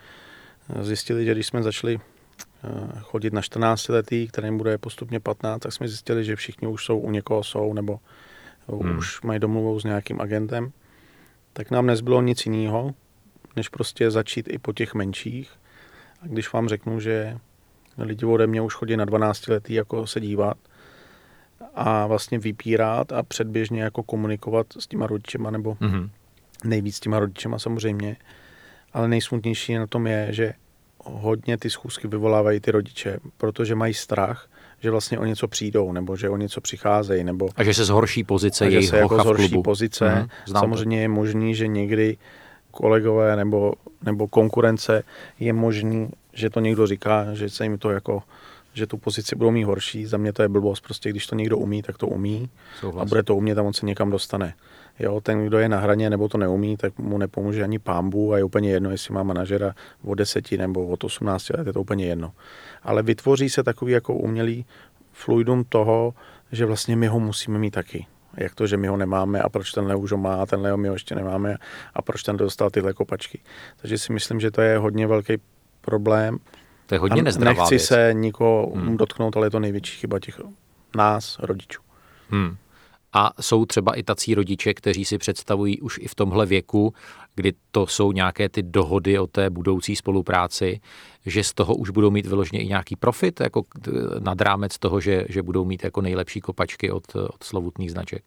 zjistili, že když jsme začali chodit na čtrnáctiletý, kterým bude postupně patnáct, tak jsme zjistili, že všichni už jsou u někoho jsou, nebo hmm. už mají domluvou s nějakým agentem. Tak nám nezbylo nic jiného, než prostě začít i po těch menších. A když vám řeknu, že lidi ode mě už chodí na dvanáctiletý jako se dívat a vlastně vypírat a předběžně jako komunikovat s těma rodičema, nebo hmm. nejvíc s těma rodičema samozřejmě. Ale nejsmutnější na tom je, že hodně ty schůzky vyvolávají ty rodiče, protože mají strach, že vlastně o něco přijdou, nebo že o něco přicházejí. Nebo a že se zhorší pozice jejich hocha jako v klubu. Že se zhorší pozice. Mm, Samozřejmě to. Je možný, že někdy kolegové nebo, nebo konkurence je možný, že to někdo říká, že se jim to jako, že tu pozici budou mít horší. Za mě to je blbost. Prostě když to někdo umí, tak to umí. Souhlas. A bude to umět a on se někam dostane. Jo, ten, kdo je na hraně nebo to neumí, tak mu nepomůže ani pambu a je úplně jedno, jestli má manažera od deseti nebo od osmnácti let, je to úplně jedno. Ale vytvoří se takový jako umělý fluidum toho, že vlastně my ho musíme mít taky. Jak to, že my ho nemáme a proč tenhle už ho má a tenhle my ho ještě nemáme a proč ten dostal tyhle kopačky. Takže si myslím, že to je hodně velký problém. To je hodně nezdravá věc. Nechci se nikoho hmm. dotknout, ale je to největší chyba těch nás, rodičů. Hmm. A jsou třeba i tací rodiče, kteří si představují už i v tomhle věku, kdy to jsou nějaké ty dohody o té budoucí spolupráci, že z toho už budou mít vyloženě i nějaký profit, jako nad rámec toho, že, že budou mít jako nejlepší kopačky od, od slovutných značek.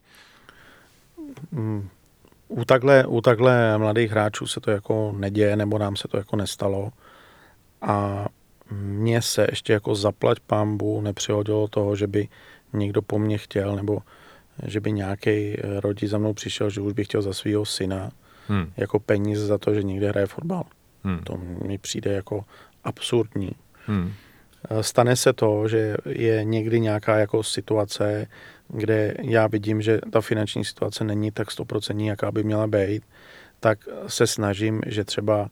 U takhle, u takhle mladých hráčů se to jako neděje, nebo nám se to jako nestalo. A mně se ještě jako zaplať pambu nepřihodilo toho, že by někdo po mně chtěl, nebo že by nějaký rodič za mnou přišel, že už by chtěl za svého syna hmm. jako peníze za to, že někde hraje fotbal. Hmm. To mi přijde jako absurdní. Hmm. Stane se to, že je někdy nějaká jako situace, kde já vidím, že ta finanční situace není tak stoprocentní, jaká by měla být, tak se snažím, že třeba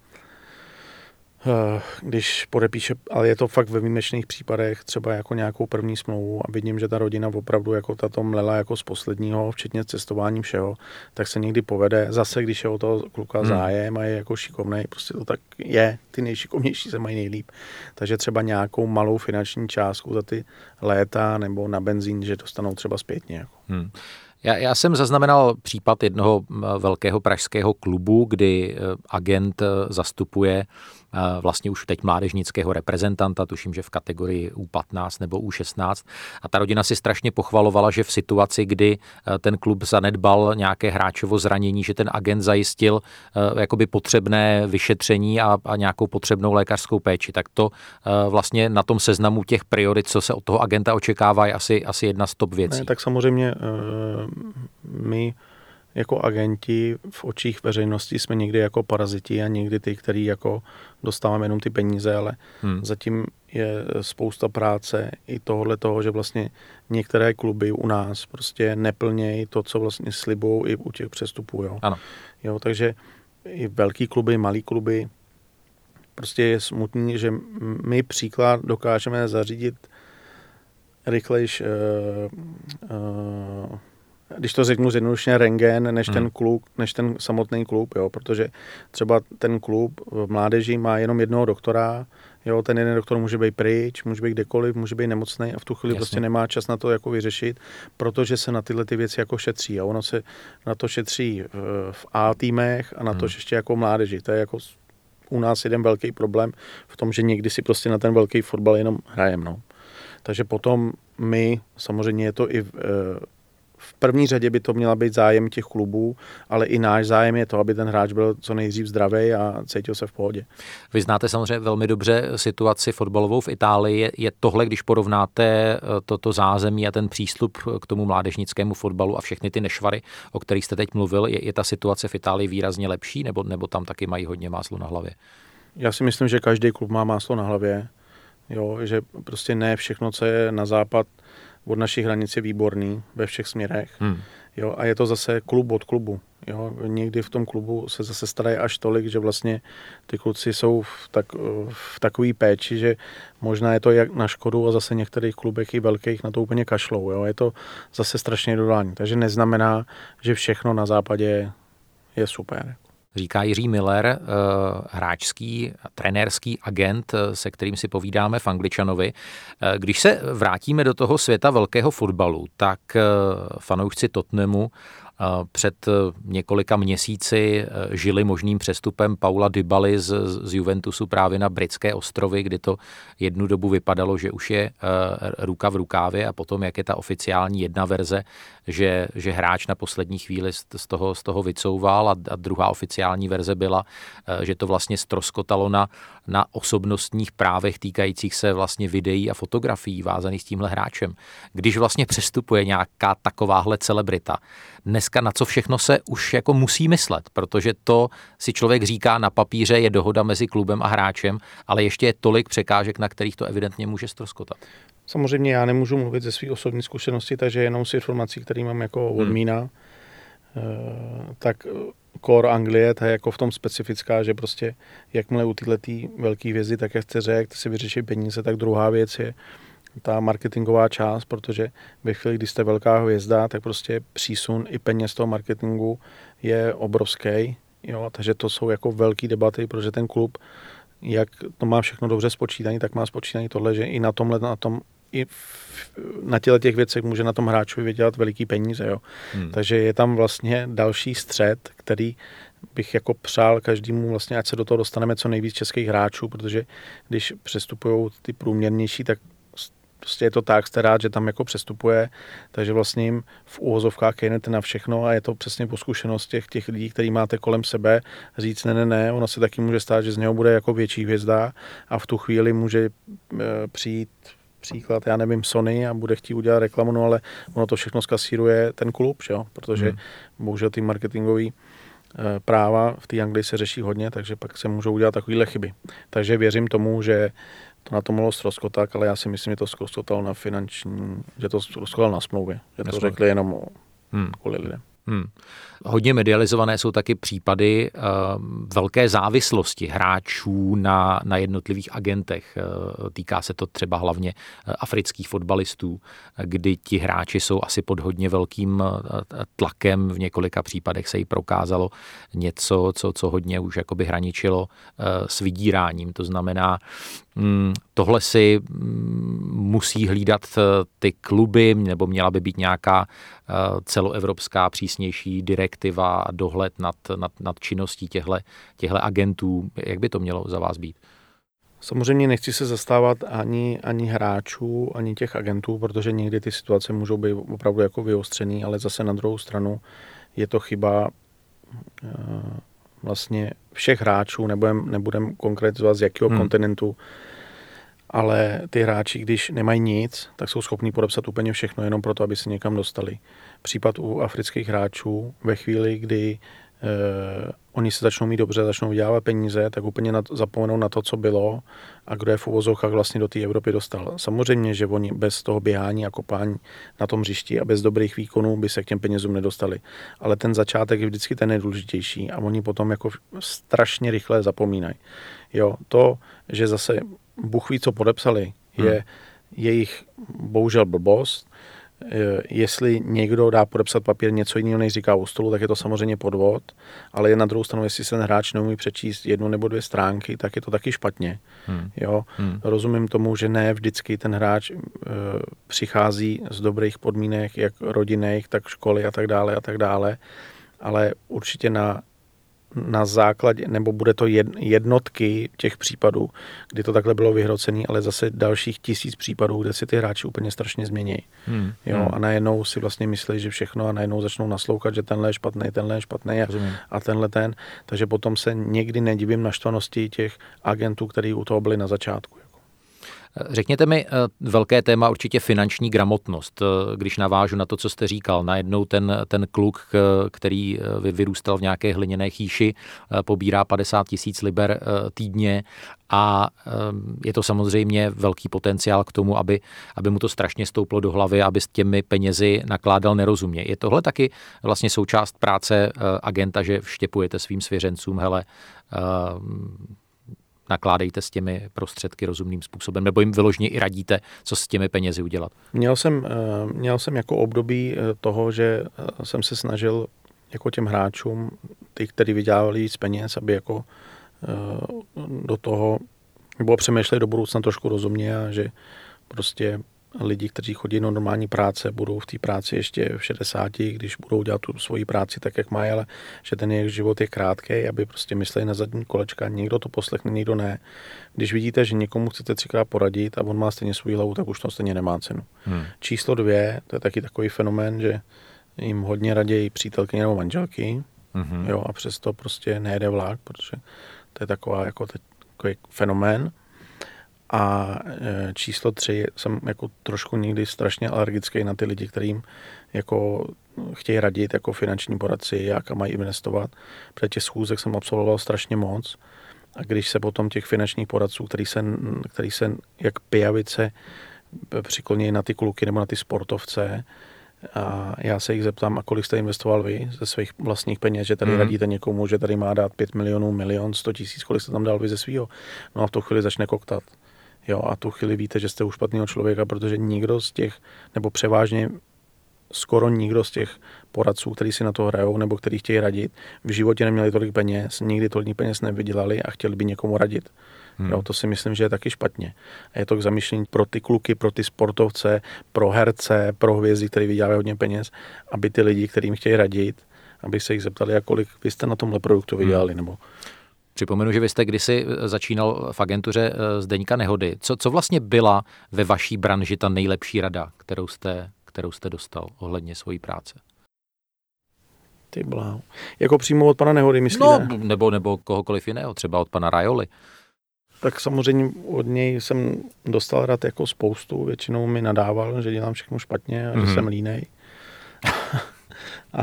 když podepíše, ale je to fakt ve výjimečných případech, třeba jako nějakou první smlouvu a vidím, že ta rodina opravdu jako tato mlela jako z posledního, včetně cestování všeho, tak se někdy povede. Zase, když je o toho kluka zájem a je jako šikovnej, prostě to tak je, ty nejšikovnější se mají nejlíp. Takže třeba nějakou malou finanční částku za ty léta nebo na benzín, že dostanou třeba zpětně. Jako. Hmm. Já, já jsem zaznamenal případ jednoho velkého pražského klubu, kdy agent zastupuje vlastně už teď mládežnického reprezentanta, tuším, že v kategorii U patnáct nebo U šestnáct. A ta rodina si strašně pochvalovala, že v situaci, kdy ten klub zanedbal nějaké hráčovo zranění, že ten agent zajistil jakoby potřebné vyšetření a, a nějakou potřebnou lékařskou péči. Tak to vlastně na tom seznamu těch priorit, co se od toho agenta očekává, je asi, asi jedna z top věcí. Ne, tak samozřejmě my jako agenti v očích veřejnosti jsme někdy jako paraziti a někdy ty, který jako dostáváme jenom ty peníze, ale hmm. zatím je spousta práce i tohle toho, že vlastně některé kluby u nás prostě neplnějí to, co vlastně slibou i u těch přestupů. Jo. Ano. Jo, takže i velký kluby, malý kluby, prostě je smutný, že my příklad dokážeme zařídit rychlejš uh, uh, když to řeknu zjednodušeně rentgen, než, hmm. než ten samotný klub, jo, protože třeba ten klub v mládeži má jenom jednoho doktora, Jo, ten jeden doktor může být pryč, může být kdekoliv, může být nemocný a v tu chvíli Jasně. prostě nemá čas na to jako vyřešit, protože se na tyhle ty věci jako šetří. A ono se na to šetří v A týmech a na hmm. to ještě jako mládeži. To je jako u nás jeden velký problém v tom, že někdy si prostě na ten velký fotbal jenom hrajeme. No. Takže potom my, samozřejmě je to i v, v první řadě by to měla být zájem těch klubů, ale i náš zájem je to, aby ten hráč byl co nejdřív zdravý a cítil se v pohodě. Vy znáte samozřejmě velmi dobře situaci fotbalovou v Itálii. Je tohle, když porovnáte toto zázemí a ten přístup k tomu mládežnickému fotbalu a všechny ty nešvary, o kterých jste teď mluvil, je, je ta situace v Itálii výrazně lepší, nebo, nebo tam taky mají hodně máslo na hlavě? Já si myslím, že každý klub má máslo na hlavě. Jo, že prostě ne všechno, co je na západ od našich hranic, je výborný ve všech směrech. Hmm. Jo, a je to zase klub od klubu. Jo, někdy v tom klubu se zase starají až tolik, že vlastně ty kluci jsou v, tak, v takový péči, že možná je to jak na škodu a zase některých klubech i velkých na to úplně kašlou. Jo. Je to zase strašně dodání. Takže neznamená, že všechno na západě je super. Říká Jiří Miller, hráčský, trenérský agent, se kterým si povídáme v Angličanovi. Když se vrátíme do toho světa velkého fotbalu, tak fanoušci Tottenhamu před několika měsíci žili možným přestupem Paula Dybaly z, z Juventusu právě na britské ostrovy, kdy to jednu dobu vypadalo, že už je ruka v rukávě, a potom, jak je ta oficiální jedna verze, že, že hráč na poslední chvíli z toho, z toho vycouval, a, a druhá oficiální verze byla, že to vlastně ztroskotalo na, na osobnostních právech týkajících se vlastně videí a fotografií vázaných s tímhle hráčem. Když vlastně přestupuje nějaká takováhle celebrita, dneska na co všechno se už jako musí myslet, protože to si člověk říká na papíře, je dohoda mezi klubem a hráčem, ale ještě je tolik překážek, na kterých to evidentně může ztroskotat. Samozřejmě já nemůžu mluvit ze svých osobní zkušenosti, takže jenom z informací, které mám jako odmína, hmm. tak core Anglie, ta je jako v tom specifická, že prostě jakmile u této velké hvězdy, tak jak jste řekl, si vyřešit peníze, tak druhá věc je ta marketingová část, protože ve chvíli, kdy jste velká hvězda, tak prostě přísun i peněz toho marketingu je obrovský. Jo? Takže to jsou jako velké debaty, protože ten klub, jak to má všechno dobře spočítané, tak má spočítané tohle, že i na tomhle, na tom, i v, na těle těch věcech může na tom hráčovi vydělat veliký peníze. Jo? Hmm. Takže je tam vlastně další střed, který bych jako přál každému, vlastně, ať se do toho dostaneme co nejvíc českých hráčů, protože když přestupují ty průměrnější, tak prostě je to tak, jste rád, že tam jako přestupuje, takže vlastně jim v úvozovkách jenete na všechno a je to přesně po zkušenost těch, těch lidí, který máte kolem sebe, říct ne, ne, ne, ono se taky může stát, že z něho bude jako větší hvězda a v tu chvíli může e, přijít příklad, já nevím, Sony a bude chtít udělat reklamu, no ale ono to všechno zkasíruje ten klub, jo? Protože hmm. bohužel ty marketingový práva v té Anglii se řeší hodně, takže pak se můžou udělat takovýhle chyby. Takže věřím tomu, že to na to mohlo ztroskotat, ale já si myslím, že to ztroskotalo na finanční, že to ztroskotalo na smlouvě, že to řekli jenom o hmm. kvůli lidem. Hmm. Hodně medializované jsou taky případy uh, velké závislosti hráčů na, na jednotlivých agentech. Uh, týká se to třeba hlavně uh, afrických fotbalistů, kdy ti hráči jsou asi pod hodně velkým uh, tlakem. V několika případech se jí prokázalo něco, co, co hodně už jakoby hraničilo uh, s vydíráním. To znamená, um, tohle si um, musí hlídat uh, ty kluby, nebo měla by být nějaká uh, celoevropská přísnější direktiva a dohled nad, nad, nad činností těchto agentů. Jak by to mělo za vás být? Samozřejmě nechci se zastávat ani, ani hráčů, ani těch agentů, protože někdy ty situace můžou být opravdu jako vyostřený, ale zase na druhou stranu je to chyba uh, vlastně všech hráčů, nebudem, nebudem konkretizovat z jakého hmm. kontinentu, ale ty hráči, když nemají nic, tak jsou schopní podepsat úplně všechno, jenom proto, aby se někam dostali. Případ u afrických hráčů, ve chvíli, kdy eh, oni se začnou mít dobře, začnou vydělávat peníze, tak úplně na to, zapomenou na to, co bylo a kdo je v uvozovkách vlastně do té Evropy dostal. Samozřejmě, že oni bez toho běhání a kopání na tom hřišti a bez dobrých výkonů by se k těm penězům nedostali. Ale ten začátek je vždycky ten nejdůležitější a oni potom jako strašně rychle zapomínají. Jo, to, že zase Bůh ví, co podepsali, je hmm. jejich bohužel blbost, jestli někdo dá podepsat papír něco jiného, než říká u stolu, tak je to samozřejmě podvod, ale je na druhou stranu, jestli se ten hráč neumí přečíst jednu nebo dvě stránky, tak je to taky špatně. Hmm. Jo? Hmm. Rozumím tomu, že ne vždycky ten hráč e, přichází z dobrých podmínek, jak rodinných, tak školy a tak dále a tak dále, ale určitě na na základě, nebo bude to jednotky těch případů, kdy to takhle bylo vyhrocený, ale zase dalších tisíc případů, kde si ty hráči úplně strašně změní. Hmm. Jo, a najednou si vlastně myslí, že všechno a najednou začnou naslouchat, že tenhle je špatný, tenhle je špatný a, a tenhle ten. Takže potom se někdy nedivím naštvanosti těch agentů, kteří u toho byli na začátku. Řekněte mi, velké téma určitě finanční gramotnost, když navážu na to, co jste říkal. Najednou ten, ten kluk, který vyrůstal v nějaké hliněné chýši, pobírá padesát tisíc liber týdně a je to samozřejmě velký potenciál k tomu, aby, aby mu to strašně stouplo do hlavy, aby s těmi penězi nakládal nerozumně. Je tohle taky vlastně součást práce agenta, že vštěpujete svým svěřencům, hele, nakládejte s těmi prostředky rozumným způsobem, nebo jim vyložně i radíte, co s těmi penězi udělat? Měl jsem, měl jsem jako období toho, že jsem se snažil jako těm hráčům, ty, kteří vydělávali víc peněz, aby jako do toho, nebo přemýšleli do budoucna trošku rozumně a že prostě lidi, kteří chodí na normální práce, budou v té práci ještě v šedesáti, když budou dělat tu svoji práci tak, jak mají, ale že ten jejich život je krátký, aby prostě mysleli na zadní kolečka, někdo to poslechne, někdo ne. Když vidíte, že někomu chcete třikrát poradit a on má stejně svou hlavu, tak už to stejně nemá cenu. Hmm. Číslo dvě, to je taky takový fenomén, že jim hodně raději přítelkyně nebo manželky, hmm. jo, a přesto prostě nejede vlak, protože to je taková jako takový fenomén. A číslo tři, jsem jako trošku někdy strašně alergický na ty lidi, kterým jako chtějí radit jako finanční poradci, jak a mají investovat. Protože těch schůzek jsem absolvoval strašně moc. A když se potom těch finančních poradců, který se, který se jak pijavice přikloní na ty kluky nebo na ty sportovce, a já se jich zeptám, a kolik jste investoval vy ze svých vlastních peněz, že tady hmm. radíte někomu, že tady má dát pět milionů, milion, sto tisíc, kolik jste tam dal vy ze svýho. No a v tu chvíli začne koktat. Jo, a tu chvíli víte, že jste u špatného člověka, protože nikdo z těch, nebo převážně skoro nikdo z těch poradců, kteří si na to hrajou nebo kteří chtějí radit, v životě neměli tolik peněz, nikdy tolik peněz nevydělali a chtěli by někomu radit. Hmm. Jo, to si myslím, že je taky špatně. A je to k zamýšlení pro ty kluky, pro ty sportovce, pro herce, pro hvězdy, kteří vydělávají hodně peněz, aby ty lidi, kterým chtějí radit, aby se jich zeptali, kolik vy jste na tomhle produktu vydělali, hmm. nebo... Připomenu, že vy jste kdysi začínal v agentuře Zdeňka Nehody. Co, co vlastně byla ve vaší branži ta nejlepší rada, kterou jste, kterou jste dostal ohledně svojí práce? Ty bláho. Jako přímo od pana Nehody, myslíte? No, ne? nebo, nebo kohokoliv jiného, třeba od pana Raioly. Tak samozřejmě od něj jsem dostal rad jako spoustu. Většinou mi nadával, že dělám všechno špatně a mm-hmm. že jsem línej. a...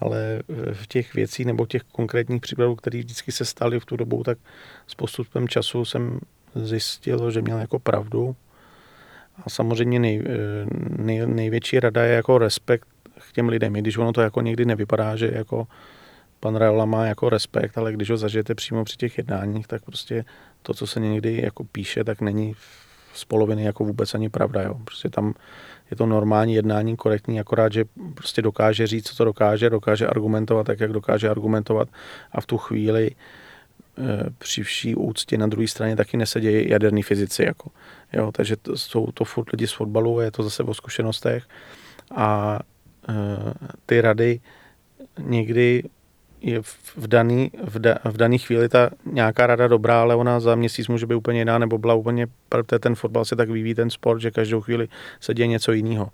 ale v těch věcích nebo těch konkrétních případů, které vždycky se staly v tu dobu, tak s postupem času jsem zjistil, že měl jako pravdu. A samozřejmě nej, nej, největší rada je jako respekt k těm lidem, i když ono to jako někdy nevypadá, že jako pan Raola má jako respekt, ale když ho zažijete přímo při těch jednáních, tak prostě to, co se někdy jako píše, tak není z poloviny jako vůbec ani pravda. Jo. Prostě tam je to normální jednání, korektní, akorát, že prostě dokáže říct, co to dokáže, dokáže argumentovat tak, jak dokáže argumentovat a v tu chvíli e, při vší úctě na druhé straně taky nesedějí jaderní fyzici. Jako, jo. Takže to, jsou to furt lidi z fotbalu, je to zase o zkušenostech a e, ty rady někdy je v daný, v, da, v daný chvíli ta nějaká rada dobrá, ale ona za měsíc může být úplně jiná, nebo byla úplně, protože ten fotbal se tak vyvíjí, ten sport, že každou chvíli se děje něco jiného.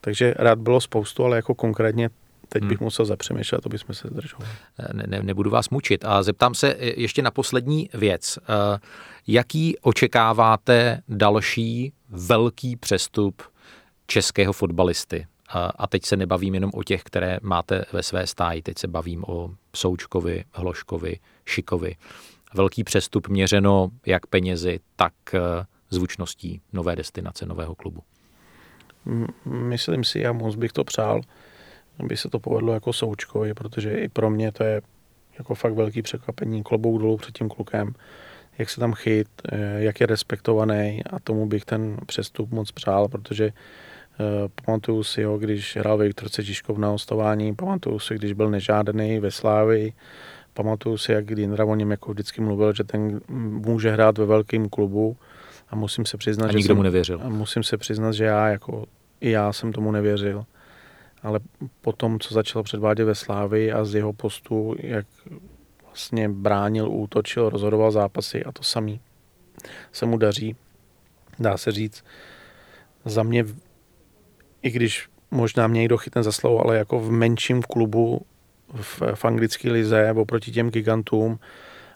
Takže rád bylo spoustu, ale jako konkrétně teď bych hmm. musel zapřemýšlet, aby jsme se zdrželi. Ne, ne, nebudu vás mučit a zeptám se ještě na poslední věc. Jaký očekáváte další velký přestup českého fotbalisty? A teď se nebavím jenom o těch, které máte ve své stáji. Teď se bavím o Součkovi, Hloškovi, Šikovi. Velký přestup měřeno jak penězi, tak zvučností nové destinace, nového klubu. Myslím si, já moc bych to přál, aby se to povedlo jako Součkovi, protože i pro mě to je jako fakt velký překvapení, klobouk dolů před tím klukem, jak se tam chyt, jak je respektovaný a tomu bych ten přestup moc přál, protože Pamatuju si ho, když hrál ve Viktorce Žižkov na hostování, pamatuju si, když byl nežádaný ve Slávii, pamatuju si, jak Jindra o něm jako vždycky mluvil, že ten může hrát ve velkém klubu a musím se přiznat, a že jsem, mu nevěřil. A musím se přiznat, že já jako i já jsem tomu nevěřil. Ale potom, co začal předvádět ve Slávii a z jeho postu, jak vlastně bránil, útočil, rozhodoval zápasy a to samý se mu daří. Dá se říct, za mě, i když možná mě někdo chytne za slovo, ale jako v menším klubu v, v anglické lize oproti těm gigantům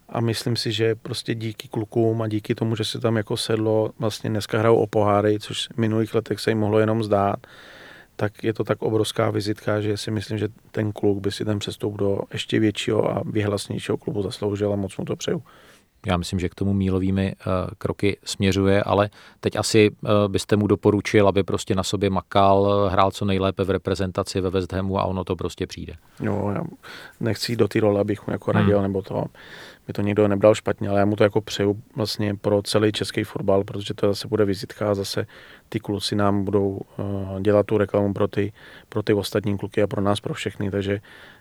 a myslím si, že prostě díky klukům a díky tomu, že se tam jako sedlo, vlastně dneska hrajou o poháry, což v minulých letech se jim mohlo jenom zdát, tak je to tak obrovská vizitka, že si myslím, že ten kluk by si ten přestup do ještě většího a vyhlasnějšího klubu zasloužil a moc mu to přeju. Já myslím, že k tomu mílovými uh, kroky směřuje, ale teď asi uh, byste mu doporučil, aby prostě na sobě makal, hrál co nejlépe v reprezentaci ve West Hamu a ono to prostě přijde. No, já nechci do té role, abych mu jako hmm. radil, nebo to, by to někdo nebral špatně, ale já mu to jako přeju vlastně pro celý český fotbal, protože to zase bude vizitka a zase ty kluci nám budou uh, dělat tu reklamu pro ty, pro ty ostatní kluky a pro nás, pro všechny, takže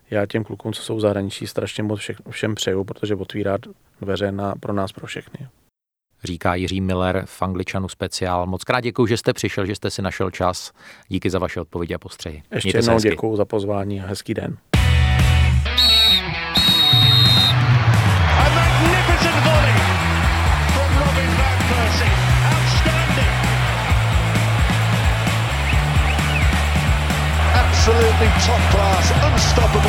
já těm klukům, co jsou v zahraničí, strašně moc všem přeju, protože otvírá dveře na, pro nás, pro všechny. Říká Jiří Miller v Angličanu speciál. Moc krát děkuju, že jste přišel, že jste si našel čas. Díky za vaše odpovědi a postřehy. Ještě jednou děkuju za pozvání a hezký den. A magnificent volley from Robin van Persie. Outstanding. Absolutely top class, unstoppable.